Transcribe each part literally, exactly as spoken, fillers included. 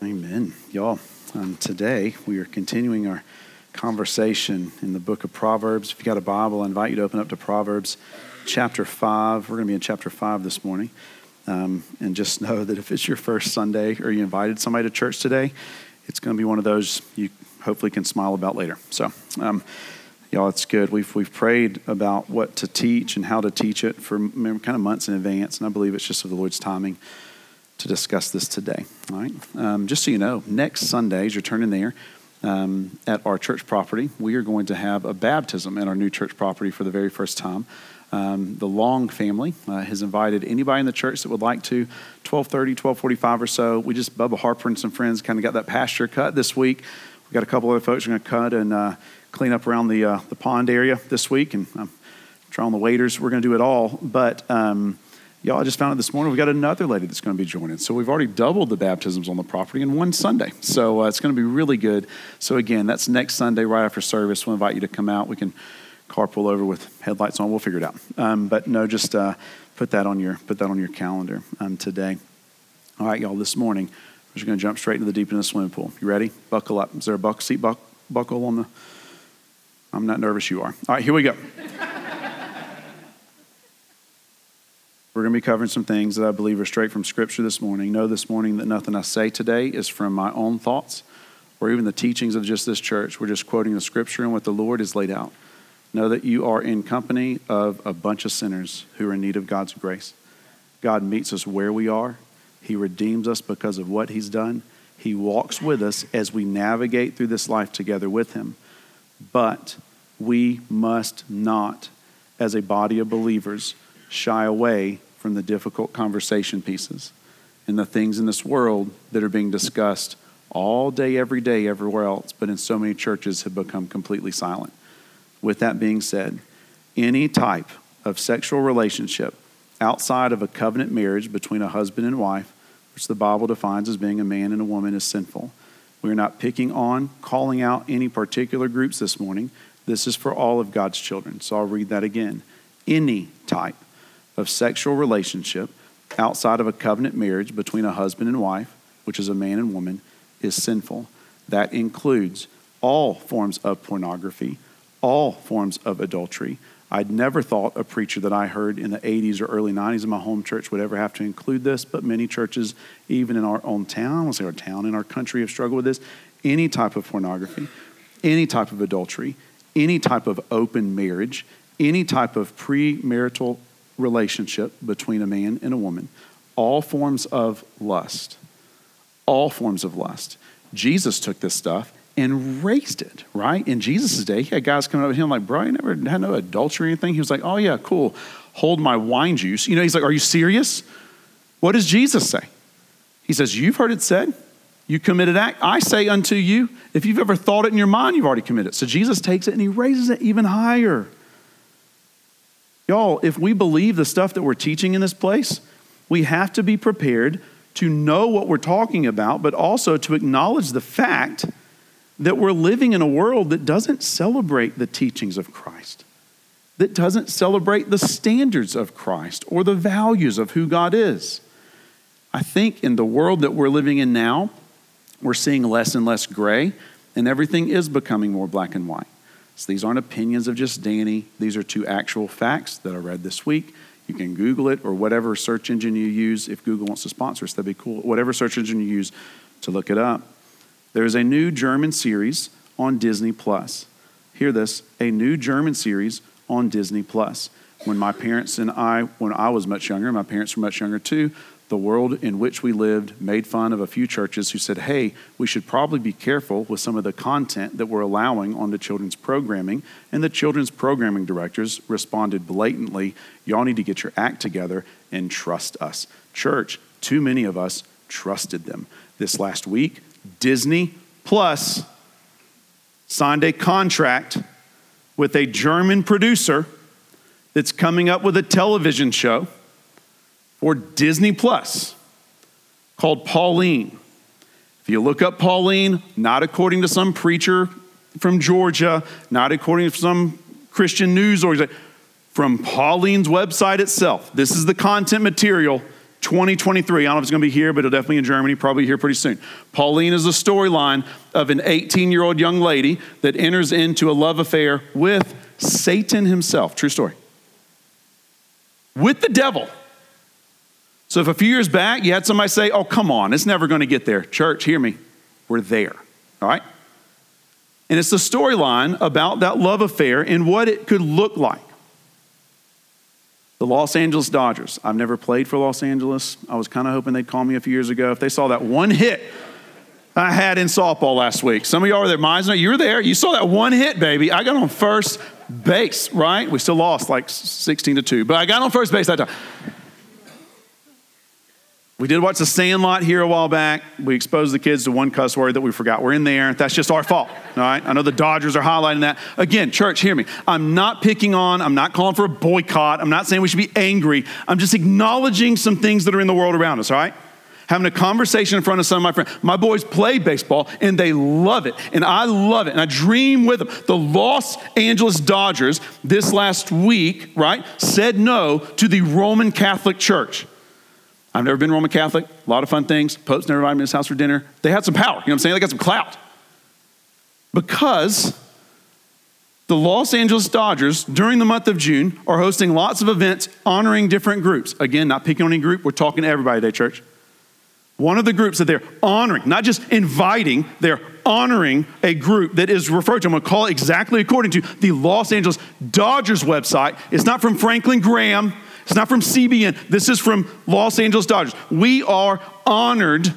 Amen. Y'all, um, today we are continuing our conversation in the book of Proverbs. If you've got a Bible, I invite you to open up to Proverbs chapter five. We're going to be in chapter five this morning. Um, and just know that if it's your first Sunday or you invited somebody to church today, it's going to be one of those you hopefully can smile about later. So, um, y'all, it's good. We've we've prayed about what to teach and how to teach it for kind of months in advance, and I believe it's just of the Lord's timing to discuss this today. All right. Um, just so you know, next Sunday, as you're turning there, um, at our church property, we are going to have a baptism at our new church property for the very first time. Um, the Long family uh, has invited anybody in the church that would like to, twelve thirty, twelve forty-five or so. We just, Bubba Harper and some friends kind of got that pasture cut this week. We've got a couple other folks who are going to cut and uh, clean up around the uh, the pond area this week. And I'm drawing the waders. We're going to do it all. But um, y'all, I just found out this morning, we've got another lady that's going to be joining. So we've already doubled the baptisms on the property in one Sunday. So uh, it's going to be really good. So again, that's next Sunday right after service. We'll invite you to come out. We can carpool over with headlights on. We'll figure it out. Um, but no, just uh, put that on your put that on your calendar um, today. All right, y'all. This morning, we're just going to jump straight into the deep end of the swimming pool. You ready? Buckle up. Is there a buck seat buck, buckle on the? I'm not nervous. You are. All right, here we go. We're going to be covering some things that I believe are straight from Scripture this morning. Know this morning that nothing I say today is from my own thoughts or even the teachings of just this church. We're just quoting the Scripture and what the Lord has laid out. Know that you are in company of a bunch of sinners who are in need of God's grace. God meets us where we are. He redeems us because of what He's done. He walks with us as we navigate through this life together with Him. But we must not, as a body of believers, shy away from the difficult conversation pieces and the things in this world that are being discussed all day, every day, everywhere else, but in so many churches have become completely silent. With that being said, any type of sexual relationship outside of a covenant marriage between a husband and wife, which the Bible defines as being a man and a woman, is sinful. We're not picking on, calling out any particular groups this morning. This is for all of God's children. So I'll read that again. Any type of sexual relationship outside of a covenant marriage between a husband and wife, which is a man and woman, is sinful. That includes all forms of pornography, all forms of adultery. I'd never thought a preacher that I heard in the eighties or early nineties in my home church would ever have to include this, but many churches, even in our own town, we'll say our town, in our country, have struggled with this. Any type of pornography, any type of adultery, any type of open marriage, any type of premarital relationship between a man and a woman, all forms of lust, all forms of lust. Jesus took this stuff and raised it, right? In Jesus' day, he had guys coming up to him like, bro, I never had no adultery or anything. He was like, oh yeah, cool. Hold my wine juice. You know, he's like, are you serious? What does Jesus say? He says, you've heard it said, you committed act. I say unto you, if you've ever thought it in your mind, you've already committed it. So Jesus takes it and he raises it even higher. Y'all, if we believe the stuff that we're teaching in this place, we have to be prepared to know what we're talking about, but also to acknowledge the fact that we're living in a world that doesn't celebrate the teachings of Christ, that doesn't celebrate the standards of Christ or the values of who God is. I think in the world that we're living in now, we're seeing less and less gray, and everything is becoming more black and white. So these aren't opinions of just Danny. These are two actual facts that I read this week. You can Google it or whatever search engine you use. If Google wants to sponsor us, that'd be cool. Whatever search engine you use to look it up. There is a new German series on Disney Plus. Hear this, a new German series on Disney Plus. When my parents and I, when I was much younger, my parents were much younger too, the world in which we lived made fun of a few churches who said, hey, we should probably be careful with some of the content that we're allowing on the children's programming. And the children's programming directors responded blatantly, y'all need to get your act together and trust us. Church, too many of us trusted them. This last week, Disney Plus signed a contract with a German producer that's coming up with a television show for Disney Plus called Pauline. If you look up Pauline, not according to some preacher from Georgia, not according to some Christian news organization, from Pauline's website itself, this is the content material twenty twenty-three. I don't know if it's going to be here, but it'll definitely be in Germany, probably here pretty soon. Pauline is the storyline of an eighteen-year-old young lady that enters into a love affair with Satan himself. True story. With the devil. So if a few years back you had somebody say, oh, come on, it's never going to get there. Church, hear me. We're there. All right? And it's the storyline about that love affair and what it could look like. The Los Angeles Dodgers. I've never played for Los Angeles. I was kind of hoping they'd call me a few years ago. If they saw that one hit I had in softball last week. Some of y'all were there. Meisner, you were there. You saw that one hit, baby. I got on first base, right? We still lost like sixteen to two, but I got on first base that time. We did watch The Sandlot here a while back. We exposed the kids to one cuss word that we forgot. We're in there. That's just our fault, all right? I know the Dodgers are highlighting that. Again, church, hear me. I'm not picking on. I'm not calling for a boycott. I'm not saying we should be angry. I'm just acknowledging some things that are in the world around us, all right? Having a conversation in front of some of my friends. My boys play baseball, and they love it, and I love it, and I dream with them. The Los Angeles Dodgers this last week, right, said no to the Roman Catholic Church. I've never been Roman Catholic. A lot of fun things. Pope's never invited me to his house for dinner. They had some power. You know what I'm saying? They got some clout. Because the Los Angeles Dodgers, during the month of June, are hosting lots of events honoring different groups. Again, not picking on any group. We're talking to everybody today, church. One of the groups that they're honoring, not just inviting, they're honoring a group that is referred to. I'm going to call it exactly according to the Los Angeles Dodgers website. It's not from Franklin Graham. It's not from C B N. This is from Los Angeles Dodgers. We are honored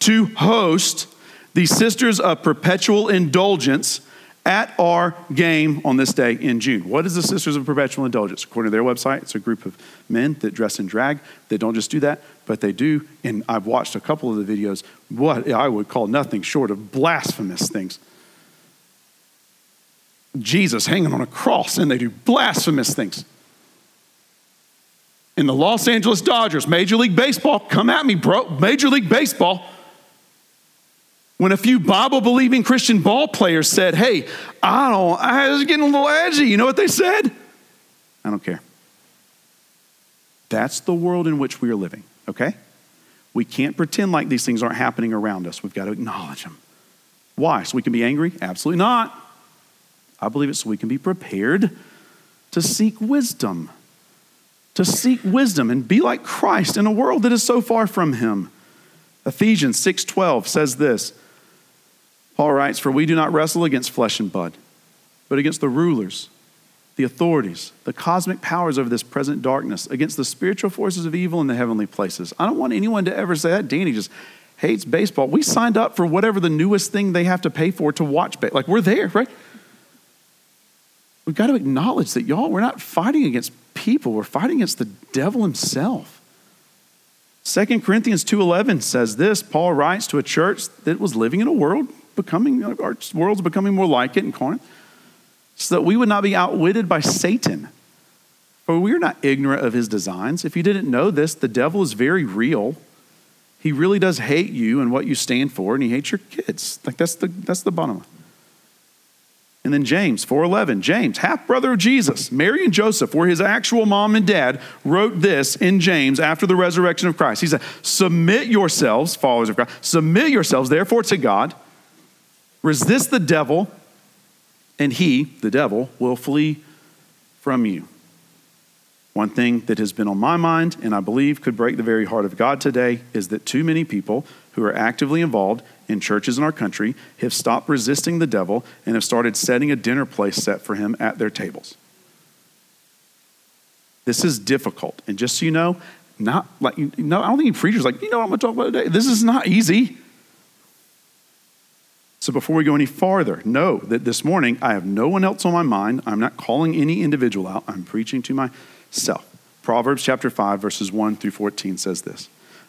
to host the Sisters of Perpetual Indulgence at our game on this day in June. What is the Sisters of Perpetual Indulgence? According to their website, it's a group of men that dress in drag. They don't just do that, but they do. And I've watched a couple of the videos, what I would call nothing short of blasphemous things. Jesus hanging on a cross, and they do blasphemous things. In the Los Angeles Dodgers, Major League Baseball, come at me, bro. Major League Baseball. When a few Bible-believing Christian ball players said, hey, I don't, I was getting a little edgy. You know what they said? I don't care. That's the world in which we are living, okay? We can't pretend like these things aren't happening around us. We've got to acknowledge them. Why? So we can be angry? Absolutely not. I believe it's so we can be prepared to seek wisdom. To seek wisdom and be like Christ in a world that is so far from him. Ephesians six twelve says this. Paul writes, for we do not wrestle against flesh and blood, but against the rulers, the authorities, the cosmic powers over this present darkness, against the spiritual forces of evil in the heavenly places. I don't want anyone to ever say that. Danny just hates baseball. We signed up for whatever the newest thing they have to pay for to watch. Like, we're there, right? We've got to acknowledge that, y'all, we're not fighting against people. We're fighting against the devil himself. Second Corinthians two eleven says this. Paul writes to a church that was living in a world becoming, our world's becoming more like it in Corinth, so that we would not be outwitted by Satan. For we are not ignorant of his designs. If you didn't know this, the devil is very real. He really does hate you and what you stand for, and he hates your kids. Like that's the that's the bottom line. And then James four eleven, James, half-brother of Jesus, Mary and Joseph were his actual mom and dad, wrote this in James after the resurrection of Christ. He said, submit yourselves, followers of Christ, submit yourselves therefore to God, resist the devil, and he, the devil, will flee from you. One thing that has been on my mind and I believe could break the very heart of God today is that too many people who are actively involved in churches in our country have stopped resisting the devil and have started setting a dinner place set for him at their tables. This is difficult. And just so you know, not like, you know, I don't think any preachers like, you know what I'm going to talk about today? This is not easy. So before we go any farther, know that this morning I have no one else on my mind. I'm not calling any individual out. I'm preaching to myself. Proverbs chapter five, verses one through fourteen says this.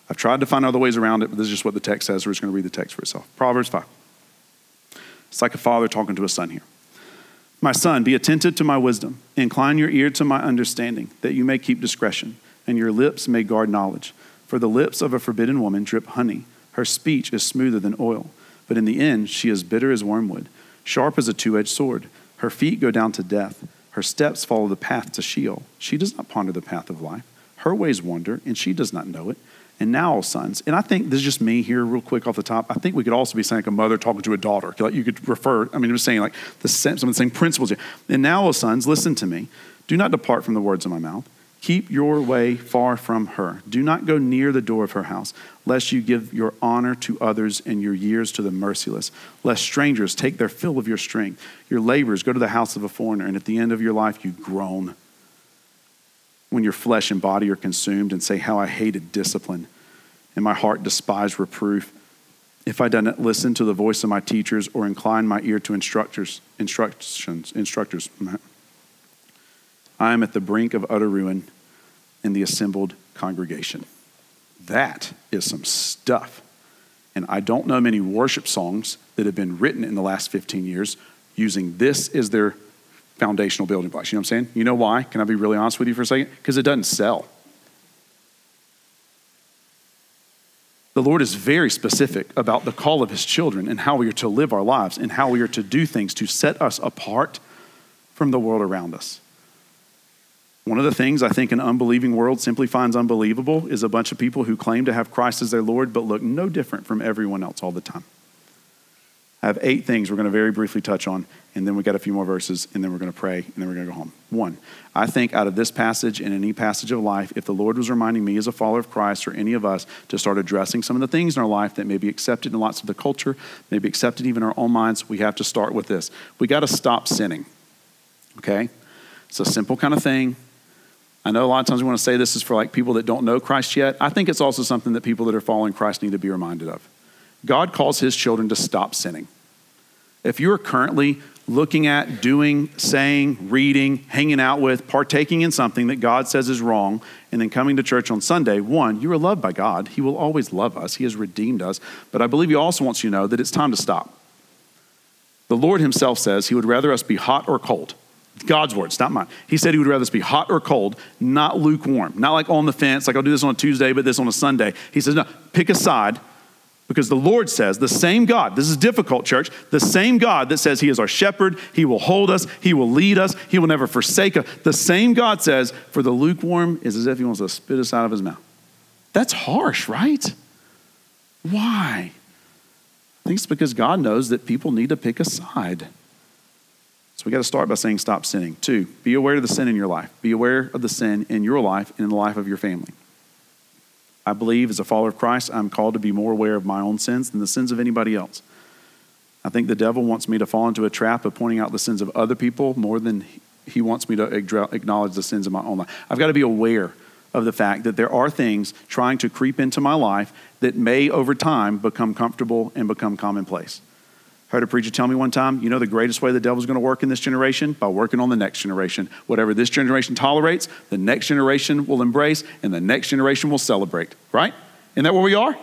I've tried to find other ways around it, but this is just what the text says. We're just going to read the text for itself. Proverbs five. It's like a father talking to a son here. My son, be attentive to my wisdom. Incline your ear to my understanding, that you may keep discretion, and your lips may guard knowledge. For the lips of a forbidden woman drip honey. Her speech is smoother than oil, but in the end she is bitter as wormwood, sharp as a two-edged sword. Her feet go down to death. Her steps follow the path to Sheol. She does not ponder the path of life. Her ways wander, and she does not know it. And now, all sons. And I think this is just me here real quick off the top. I think we could also be saying like a mother talking to a daughter. Like you could refer, I mean, I'm just saying like the same, some of the same principles here. And now, all sons, listen to me. Do not depart from the words of my mouth. Keep your way far from her. Do not go near the door of her house, lest you give your honor to others and your years to the merciless, lest strangers take their fill of your strength. Your labors go to the house of a foreigner, and at the end of your life you groan when your flesh and body are consumed and say, how I hated discipline, and my heart despised reproof. If I did not listen to the voice of my teachers or incline my ear to instructors, instructions, instructors, I am at the brink of utter ruin in the assembled congregation. That is some stuff. And I don't know many worship songs that have been written in the last fifteen years using this as their foundational building blocks. You know what I'm saying? You know why? Can I be really honest with you for a second? Because it doesn't sell. The Lord is very specific about the call of his children and how we are to live our lives and how we are to do things to set us apart from the world around us. One of the things I think an unbelieving world simply finds unbelievable is a bunch of people who claim to have Christ as their Lord but look no different from everyone else all the time. I have eight things we're going to very briefly touch on, and then we got a few more verses, and then we're going to pray, and then we're going to go home. One, I think out of this passage and any passage of life, if the Lord was reminding me as a follower of Christ or any of us to start addressing some of the things in our life that may be accepted in lots of the culture, may be accepted even in our own minds, we have to start with this. We got to stop sinning, okay? It's a simple kind of thing. I know a lot of times we want to say this is for like people that don't know Christ yet. I think it's also something that people that are following Christ need to be reminded of. God calls his children to stop sinning. If you are currently looking at, doing, saying, reading, hanging out with, partaking in something that God says is wrong, and then coming to church on Sunday, one, you are loved by God. He will always love us. He has redeemed us. But I believe he also wants you to know that it's time to stop. The Lord himself says he would rather us be hot or cold. God's words, not mine. He said he would rather us be hot or cold, not lukewarm, not like on the fence, like I'll do this on a Tuesday, but this on a Sunday. He says, no, pick a side, because the Lord says, the same God, this is difficult, church, the same God that says he is our shepherd, he will hold us, he will lead us, he will never forsake us. The same God says, for the lukewarm is as if he wants to spit us out of his mouth. That's harsh, right? Why? I think it's because God knows that people need to pick a side. So we got to start by saying stop sinning. Two, be aware of the sin in your life. Be aware of the sin in your life and in the life of your family. I believe as a follower of Christ, I'm called to be more aware of my own sins than the sins of anybody else. I think the devil wants me to fall into a trap of pointing out the sins of other people more than he wants me to acknowledge the sins of my own life. I've got to be aware of the fact that there are things trying to creep into my life that may over time become comfortable and become commonplace. Heard a preacher tell me one time, you know the greatest way the devil's going to work in this generation? By working on the next generation. Whatever this generation tolerates, the next generation will embrace, and the next generation will celebrate, right? Isn't that where we are?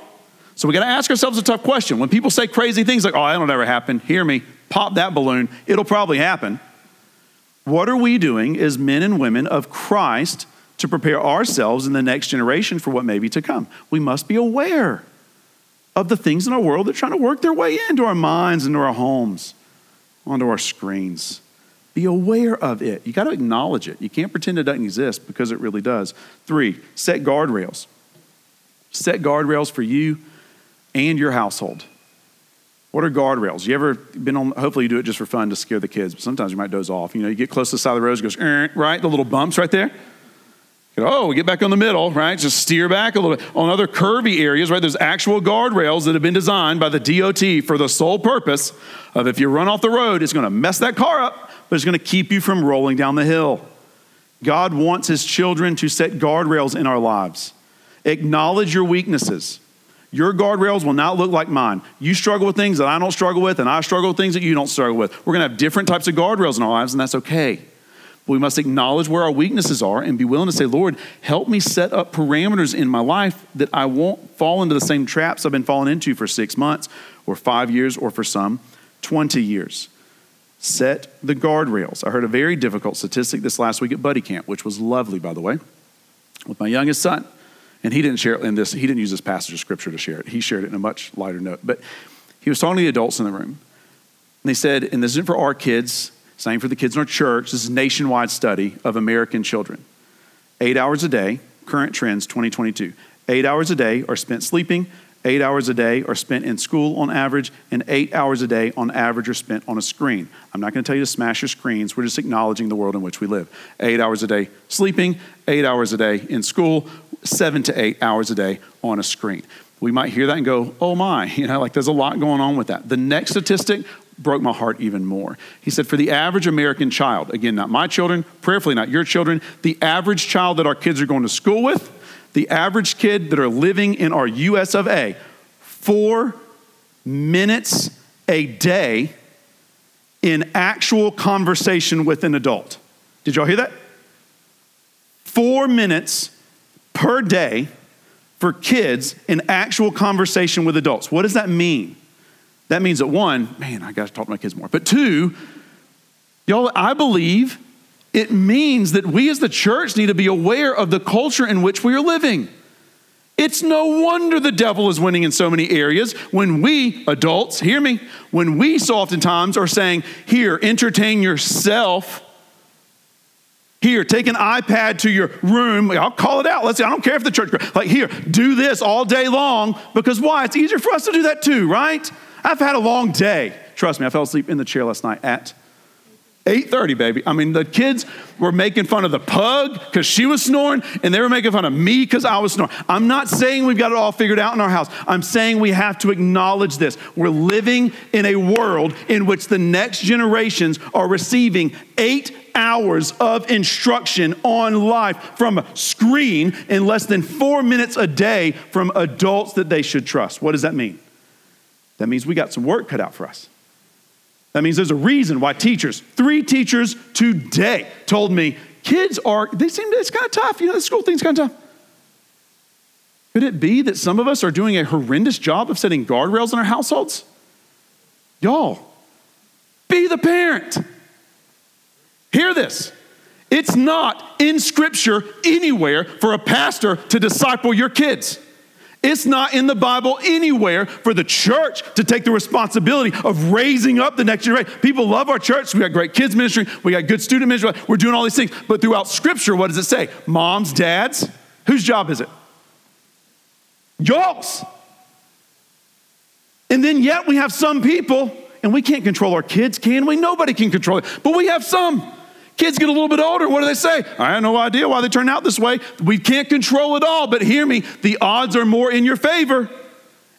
So we got to ask ourselves a tough question. When people say crazy things like, oh, that'll never happen, hear me, pop that balloon, it'll probably happen. What are we doing as men and women of Christ to prepare ourselves and the next generation for what may be to come? We must be aware of the things in our world that are trying to work their way into our minds, into our homes, onto our screens. Be aware of it. You got to acknowledge it. You can't pretend it doesn't exist, because it really does. Three, set guardrails. Set guardrails for you and your household. What are guardrails? You ever been on, hopefully you do it just for fun to scare the kids, but sometimes you might doze off. You know, you get close to the side of the road, it goes, er, right? The little bumps right there. Oh, we get back on the middle, right? Just steer back a little bit. On other curvy areas, right, there's actual guardrails that have been designed by the D O T for the sole purpose of if you run off the road, it's going to mess that car up, but it's going to keep you from rolling down the hill. God wants his children to set guardrails in our lives. Acknowledge your weaknesses. Your guardrails will not look like mine. You struggle with things that I don't struggle with, and I struggle with things that you don't struggle with. We're going to have different types of guardrails in our lives, and that's okay. We must acknowledge where our weaknesses are and be willing to say, Lord, help me set up parameters in my life that I won't fall into the same traps I've been falling into for six months or five years or for some twenty years. Set the guardrails. I heard a very difficult statistic this last week at Buddy Camp, which was lovely, by the way, with my youngest son. And he didn't share it in this. He didn't use this passage of scripture to share it. He shared it in a much lighter note. But he was talking to the adults in the room. And they said, and this isn't for our kids, same for the kids in our church. This is a nationwide study of American children. Eight hours a day, current trends, twenty twenty-two. Eight hours a day are spent sleeping, eight hours a day are spent in school on average, and eight hours a day on average are spent on a screen. I'm not going to tell you to smash your screens. We're just acknowledging the world in which we live. Eight hours a day sleeping, eight hours a day in school, seven to eight hours a day on a screen. We might hear that and go, oh my, you know, like there's a lot going on with that. The next statistic broke my heart even more. He said, for the average American child, again, not my children, prayerfully not your children, the average child that our kids are going to school with, the average kid that are living in our U S of A, four minutes a day in actual conversation with an adult. Did y'all hear that? Four minutes per day for kids in actual conversation with adults. What does that mean? That means that one, man, I gotta talk to my kids more. But two, y'all, I believe it means that we as the church need to be aware of the culture in which we are living. It's no wonder the devil is winning in so many areas when we, adults, hear me, when we so oftentimes are saying, here, entertain yourself. Here, take an iPad to your room. I'll call it out. Let's see. I don't care if the church, like here, do this all day long because why? It's easier for us to do that too, right? I've had a long day. Trust me, I fell asleep in the chair last night at eight thirty, baby. I mean, the kids were making fun of the pug because she was snoring, and they were making fun of me because I was snoring. I'm not saying we've got it all figured out in our house. I'm saying we have to acknowledge this. We're living in a world in which the next generations are receiving eight hours of instruction on life from a screen in less than four minutes a day from adults that they should trust. What does that mean? That means we got some work cut out for us. That means there's a reason why teachers, three teachers today told me, kids are, they seem, it's kind of tough. You know, the school thing's kind of tough. Could it be that some of us are doing a horrendous job of setting guardrails in our households? Y'all, be the parent. Hear this. It's not in Scripture anywhere for a pastor to disciple your kids. It's not in the Bible anywhere for the church to take the responsibility of raising up the next generation. People love our church. We got great kids ministry. We got good student ministry. We're doing all these things. But throughout Scripture, what does it say? Moms, dads, whose job is it? Y'all's. And then yet we have some people, and we can't control our kids, can we? Nobody can control it. But we have some. Kids get a little bit older. What do they say? I have no idea why they turn out this way. We can't control it all, but hear me. The odds are more in your favor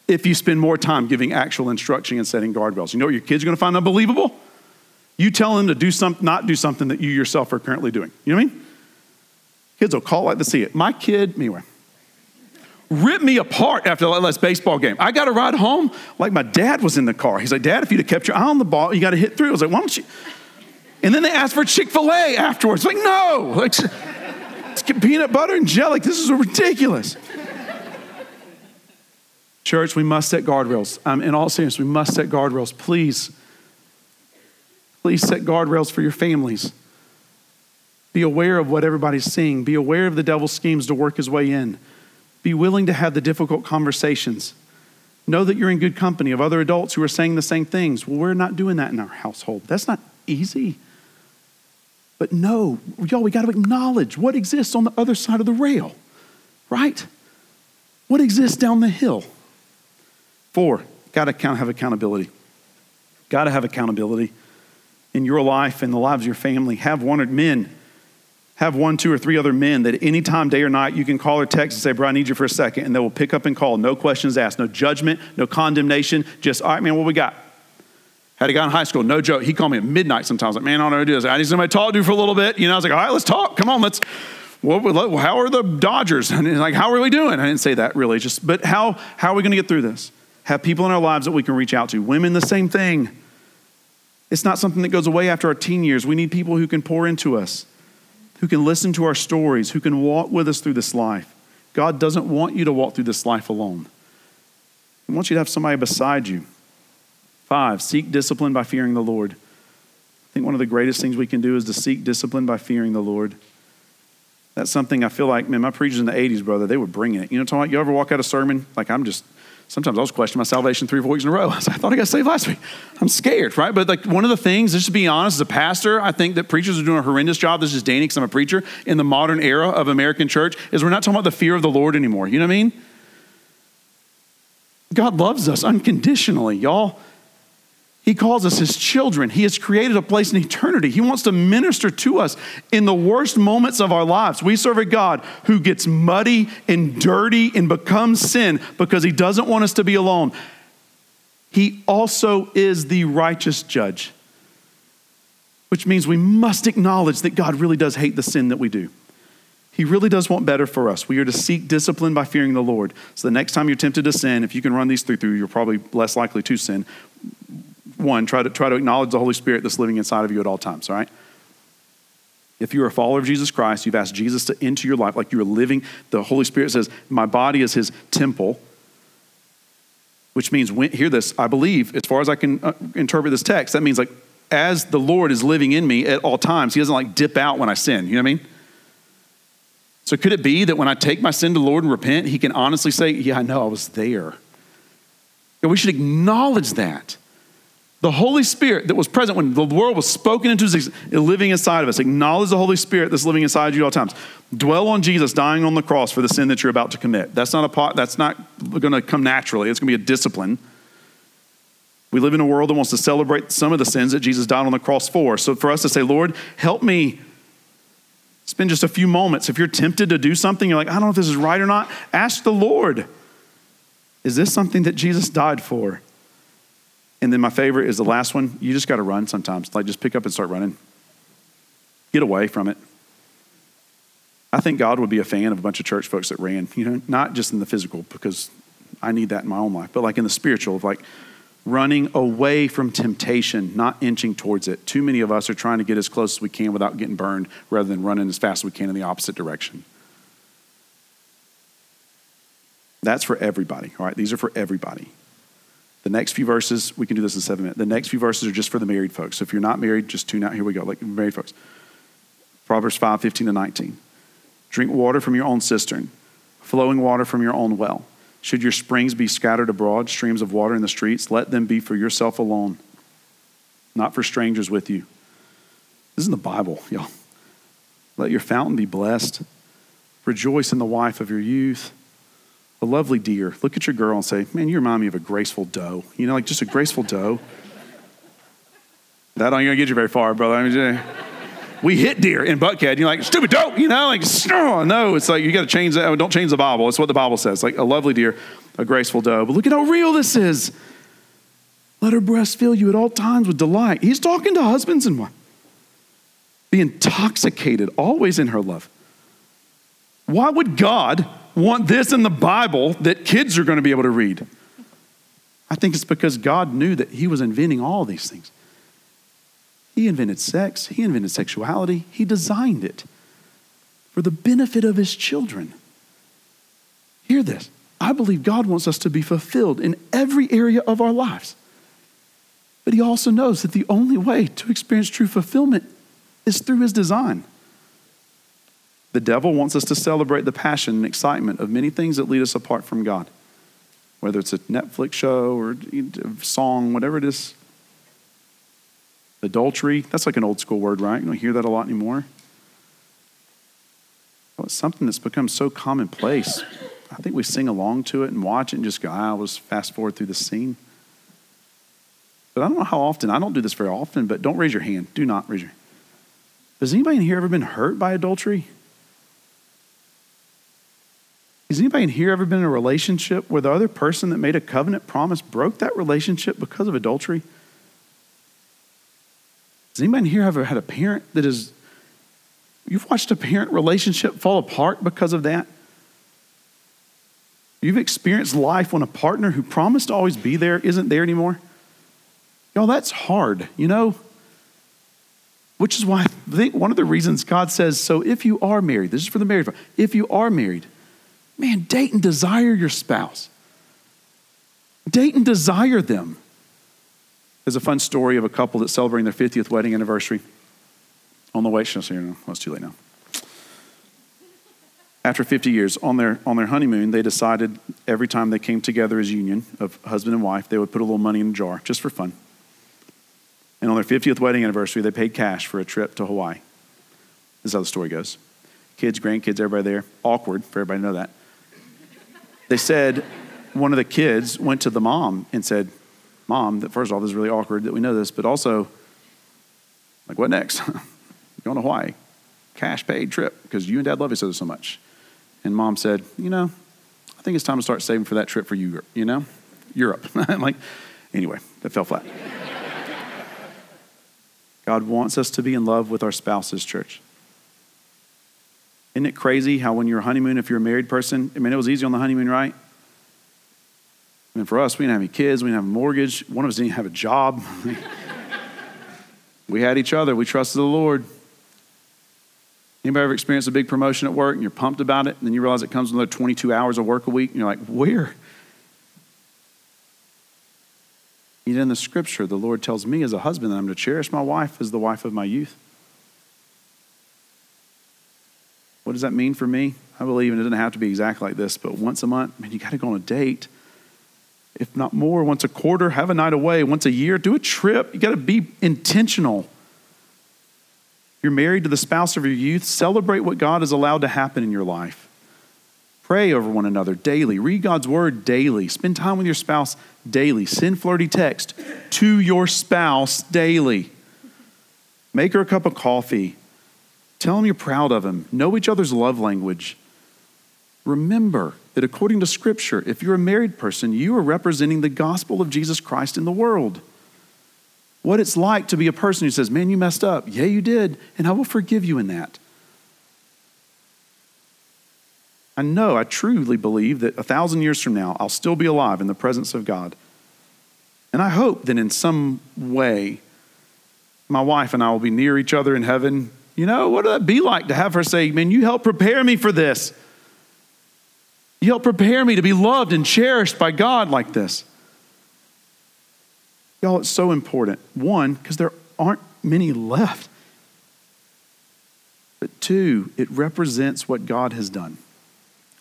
if you spend more time giving actual instruction and setting guardrails. You know what your kids are going to find unbelievable? You tell them to do some, not do something that you yourself are currently doing. You know what I mean? Kids will call it like to see it. My kid, anyway, ripped me apart after the last baseball game. I got to ride home like my dad was in the car. He's like, Dad, if you'd have kept your eye on the ball, you got to hit through. I was like, why don't you... And then they asked for Chick-fil-A afterwards. Like, no, like, it's peanut butter and jelly. Like, this is ridiculous. Church, we must set guardrails. Um, in all seriousness, we must set guardrails. Please, please set guardrails for your families. Be aware of what everybody's seeing. Be aware of the devil's schemes to work his way in. Be willing to have the difficult conversations. Know that you're in good company of other adults who are saying the same things. Well, we're not doing that in our household. That's not easy. But no, y'all, we got to acknowledge what exists on the other side of the rail, right? What exists down the hill? Four, got to have accountability. Got to have accountability in your life and the lives of your family. Have one or men, have one, two, or three other men that at any time, day or night, you can call or text and say, bro, I need you for a second, and they will pick up and call. No questions asked, no judgment, no condemnation. Just, all right, man, what we got? Had a guy in high school, no joke, he called me at midnight sometimes, like, man, I don't know what to do this. I need somebody to talk to for a little bit. You know, I was like, all right, let's talk. Come on, let's, what, what, how are the Dodgers? And like, how are we doing? I didn't say that really, just, but how, how are we going to get through this? Have people in our lives that we can reach out to. Women, the same thing. It's not something that goes away after our teen years. We need people who can pour into us, who can listen to our stories, who can walk with us through this life. God doesn't want you to walk through this life alone. He wants you to have somebody beside you. Five, seek discipline by fearing the Lord. I think one of the greatest things we can do is to seek discipline by fearing the Lord. That's something I feel like, man, my preachers in the eighties, brother, they were bringing it. You know what I'm talking about? You ever walk out of sermon? Like I'm just Sometimes I was questioning my salvation three or four weeks in a row. I, was like, I thought I got saved last week. I'm scared, right? But like one of the things, just to be honest, as a pastor, I think that preachers are doing a horrendous job. This is Danny, because I'm a preacher in the modern era of American church, is we're not talking about the fear of the Lord anymore. You know what I mean? God loves us unconditionally, y'all. He calls us his children. He has created a place in eternity. He wants to minister to us in the worst moments of our lives. We serve a God who gets muddy and dirty and becomes sin because he doesn't want us to be alone. He also is the righteous judge, which means we must acknowledge that God really does hate the sin that we do. He really does want better for us. We are to seek discipline by fearing the Lord. So the next time you're tempted to sin, if you can run these three through, you're probably less likely to sin. One, try to, try to acknowledge the Holy Spirit that's living inside of you at all times, all right? If you're a follower of Jesus Christ, you've asked Jesus to enter your life like you're living. The Holy Spirit says, my body is his temple, which means, when, hear this, I believe, as far as I can uh, interpret this text, that means like, as the Lord is living in me at all times, he doesn't like dip out when I sin, you know what I mean? So could it be that when I take my sin to the Lord and repent, he can honestly say, yeah, I know I was there. And we should acknowledge that. The Holy Spirit that was present when the world was spoken into is living inside of us. Acknowledge the Holy Spirit that's living inside you at all times. Dwell on Jesus dying on the cross for the sin that you're about to commit. That's not a pot, that's not going to come naturally. It's going to be a discipline. We live in a world that wants to celebrate some of the sins that Jesus died on the cross for. So for us to say, Lord, help me spend just a few moments. If you're tempted to do something, you're like, I don't know if this is right or not. Ask the Lord, is this something that Jesus died for? And then my favorite is the last one. You just got to run sometimes. Like just pick up and start running. Get away from it. I think God would be a fan of a bunch of church folks that ran, you know, not just in the physical, because I need that in my own life, but like in the spiritual of like running away from temptation, not inching towards it. Too many of us are trying to get as close as we can without getting burned rather than running as fast as we can in the opposite direction. That's for everybody, all right? These are for everybody. The next few verses, we can do this in seven minutes. The next few verses are just for the married folks. So if you're not married, just tune out. Here we go, like married folks. Proverbs five, fifteen to nineteen. Drink water from your own cistern, flowing water from your own well. Should your springs be scattered abroad, streams of water in the streets, let them be for yourself alone, not for strangers with you. This is in the Bible, y'all. Let your fountain be blessed. Rejoice in the wife of your youth. A lovely deer. Look at your girl and say, man, you remind me of a graceful doe. You know, like just a graceful doe. That ain't gonna get you very far, brother. I mean, we hit deer in Buckhead. You're like, stupid doe, you know, like, no, it's like, you gotta change that. Don't change the Bible. It's what the Bible says. Like a lovely deer, a graceful doe. But look at how real this is. Let her breast fill you at all times with delight. He's talking to husbands and wives. Be intoxicated, always in her love. Why would God want this in the Bible that kids are going to be able to read? I think it's because God knew that he was inventing all these things. He invented sex. He invented sexuality. He designed it for the benefit of his children. Hear this. I believe God wants us to be fulfilled in every area of our lives. But he also knows that the only way to experience true fulfillment is through his design. The devil wants us to celebrate the passion and excitement of many things that lead us apart from God, whether it's a Netflix show or a song, whatever it is. Adultery, that's like an old school word, right? You don't hear that a lot anymore. Well, it's something that's become so commonplace. I think we sing along to it and watch it and just go, ah, let's fast forward through the scene. But I don't know how often, I don't do this very often, but don't raise your hand. Do not raise your hand. Has anybody in here ever been hurt by adultery? Has anybody in here ever been in a relationship where the other person that made a covenant promise broke that relationship because of adultery? Has anybody in here ever had a parent that is, you've watched a parent relationship fall apart because of that? You've experienced life when a partner who promised to always be there isn't there anymore? Y'all, that's hard, you know? Which is why I think one of the reasons God says, so if you are married, this is for the married, if you are married, man, date and desire your spouse. Date and desire them. There's a fun story of a couple that's celebrating their fiftieth wedding anniversary. On the way, she'll say, no, well, it's too late now. After fifty years, on their on their honeymoon, they decided every time they came together as union of husband and wife, they would put a little money in a jar just for fun. And on their fiftieth wedding anniversary, they paid cash for a trip to Hawaii. This is how the story goes. Kids, grandkids, everybody there. Awkward for everybody to know that. They said one of the kids went to the mom and said, Mom, that first of all, this is really awkward that we know this, but also, like, what next? Going to Hawaii. Cash paid trip because you and Dad love each other so much. And Mom said, you know, I think it's time to start saving for that trip for Europe, you know, Europe. I'm like, anyway, that fell flat. God wants us to be in love with our spouses, church. Isn't it crazy how when you're honeymoon, if you're a married person, I mean, it was easy on the honeymoon, right? I mean, for us, we didn't have any kids. We didn't have a mortgage. One of us didn't have a job. We had each other. We trusted the Lord. Anybody ever experienced a big promotion at work and you're pumped about it and then you realize it comes with another twenty-two hours of work a week and you're like, where? Yet in the scripture, the Lord tells me as a husband that I'm to cherish my wife as the wife of my youth. What does that mean for me? I believe, and it doesn't have to be exactly like this, but once a month, man, you got to go on a date. If not more, once a quarter, have a night away. Once a year, do a trip. You got to be intentional. You're married to the spouse of your youth. Celebrate what God has allowed to happen in your life. Pray over one another daily. Read God's word daily. Spend time with your spouse daily. Send flirty text to your spouse daily. Make her a cup of coffee. Tell him you're proud of him. Know each other's love language. Remember that according to Scripture, if you're a married person, you are representing the gospel of Jesus Christ in the world. What it's like to be a person who says, man, you messed up. Yeah, you did. And I will forgive you in that. I know, I truly believe that a thousand years from now, I'll still be alive in the presence of God. And I hope that in some way, my wife and I will be near each other in heaven. You know, what would that be like to have her say, man, you helped prepare me for this. You helped prepare me to be loved and cherished by God like this. Y'all, it's so important. One, because there aren't many left. But two, it represents what God has done.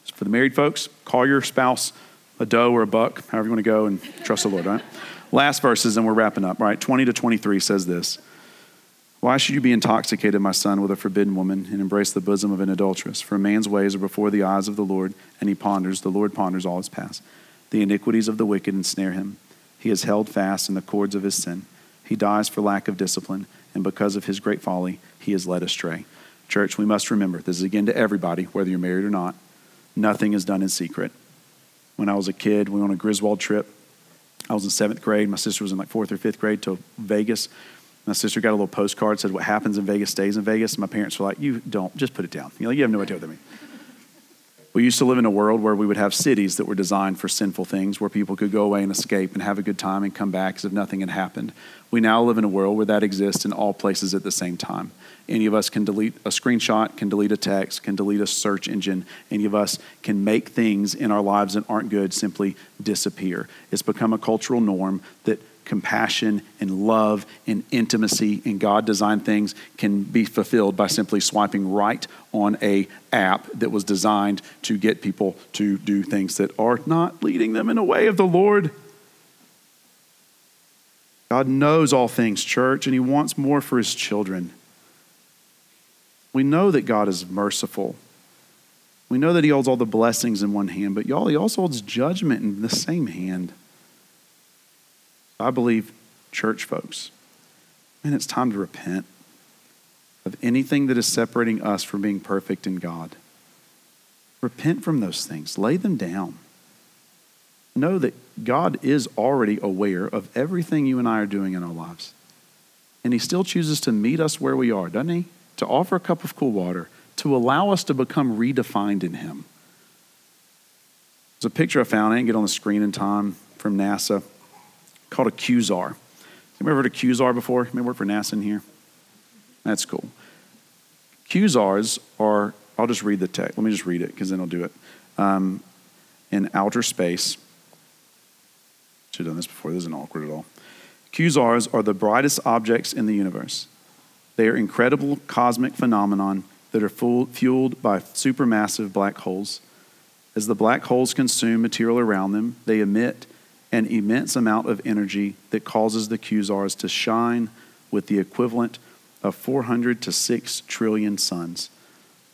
So for the married folks, call your spouse a doe or a buck, however you want to go, and trust the Lord, right? Last verses, and we're wrapping up, right? twenty to twenty-three says this. Why should you be intoxicated, my son, with a forbidden woman and embrace the bosom of an adulteress? For a man's ways are before the eyes of the Lord, and he ponders, the Lord ponders all his past. The iniquities of the wicked ensnare him. He is held fast in the cords of his sin. He dies for lack of discipline, and because of his great folly, he is led astray. Church, we must remember, this is again to everybody, whether you're married or not, nothing is done in secret. When I was a kid, we went on a Griswold trip. I was in seventh grade. My sister was in like fourth or fifth grade to Vegas. My sister got a little postcard, said what happens in Vegas stays in Vegas. And my parents were like, you don't, just put it down. You know, you have no idea what that means. We used to live in a world where we would have cities that were designed for sinful things, where people could go away and escape and have a good time and come back as if nothing had happened. We now live in a world where that exists in all places at the same time. Any of us can delete a screenshot, can delete a text, can delete a search engine. Any of us can make things in our lives that aren't good simply disappear. It's become a cultural norm that compassion and love and intimacy and God-designed things can be fulfilled by simply swiping right on a app that was designed to get people to do things that are not leading them in a way of the Lord. God knows all things, church, and he wants more for his children. We know that God is merciful. We know that he holds all the blessings in one hand, but y'all, he also holds judgment in the same hand. I believe, church folks, man, it's time to repent of anything that is separating us from being perfect in God. Repent from those things. Lay them down. Know that God is already aware of everything you and I are doing in our lives. And he still chooses to meet us where we are, doesn't he? To offer a cup of cool water, to allow us to become redefined in him. There's a picture I found, I didn't get on the screen in time, from NASA. Called a quasar. Anybody ever heard of quasar before? Anybody work for NASA in here? That's cool. Quasars are, I'll just read the text. Let me just read it because then I'll do it. Um, in outer space, should have done this before. This isn't awkward at all. Quasars are the brightest objects in the universe. They are incredible cosmic phenomenon that are full, fueled by supermassive black holes. As the black holes consume material around them, they emit an immense amount of energy that causes the quasars to shine with the equivalent of four hundred to six trillion suns,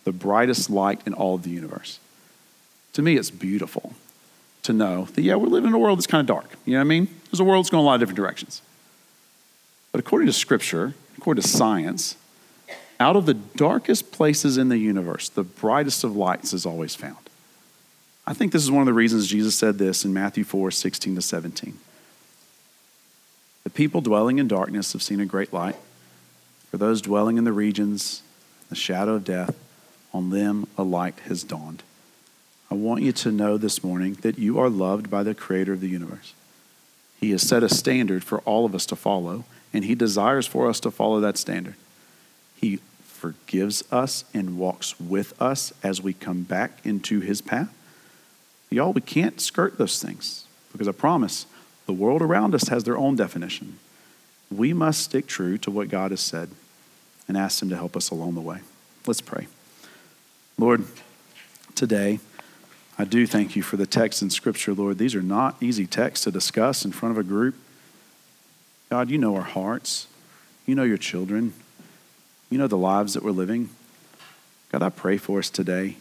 the brightest light in all of the universe. To me, it's beautiful to know that, yeah, we're living in a world that's kind of dark. You know what I mean? There's a world that's going a lot of different directions. But according to Scripture, according to science, out of the darkest places in the universe, the brightest of lights is always found. I think this is one of the reasons Jesus said this in Matthew four, sixteen to seventeen. The people dwelling in darkness have seen a great light. For those dwelling in the regions, the shadow of death, on them a light has dawned. I want you to know this morning that you are loved by the Creator of the universe. He has set a standard for all of us to follow, and He desires for us to follow that standard. He forgives us and walks with us as we come back into His path. Y'all, we can't skirt those things because I promise the world around us has their own definition. We must stick true to what God has said and ask Him to help us along the way. Let's pray. Lord, today, I do thank You for the texts in Scripture, Lord. These are not easy texts to discuss in front of a group. God, You know our hearts. You know Your children. You know the lives that we're living. God, I pray for us today,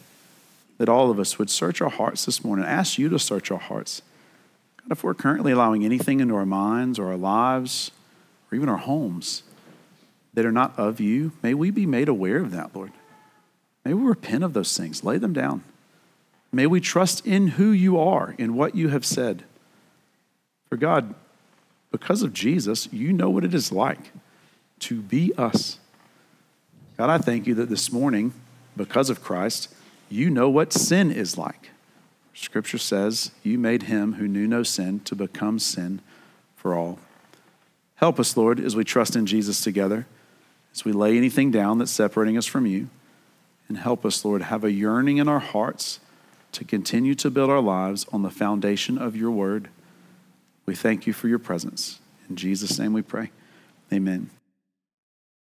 that all of us would search our hearts this morning. Ask You to search our hearts. God, if we're currently allowing anything into our minds or our lives or even our homes that are not of You, may we be made aware of that, Lord. May we repent of those things. Lay them down. May we trust in who You are and what You have said. For God, because of Jesus, You know what it is like to be us. God, I thank You that this morning, because of Christ, You know what sin is like. Scripture says, You made Him who knew no sin to become sin for all. Help us, Lord, as we trust in Jesus together, as we lay anything down that's separating us from You. And help us, Lord, have a yearning in our hearts to continue to build our lives on the foundation of Your word. We thank You for Your presence. In Jesus' name we pray. Amen.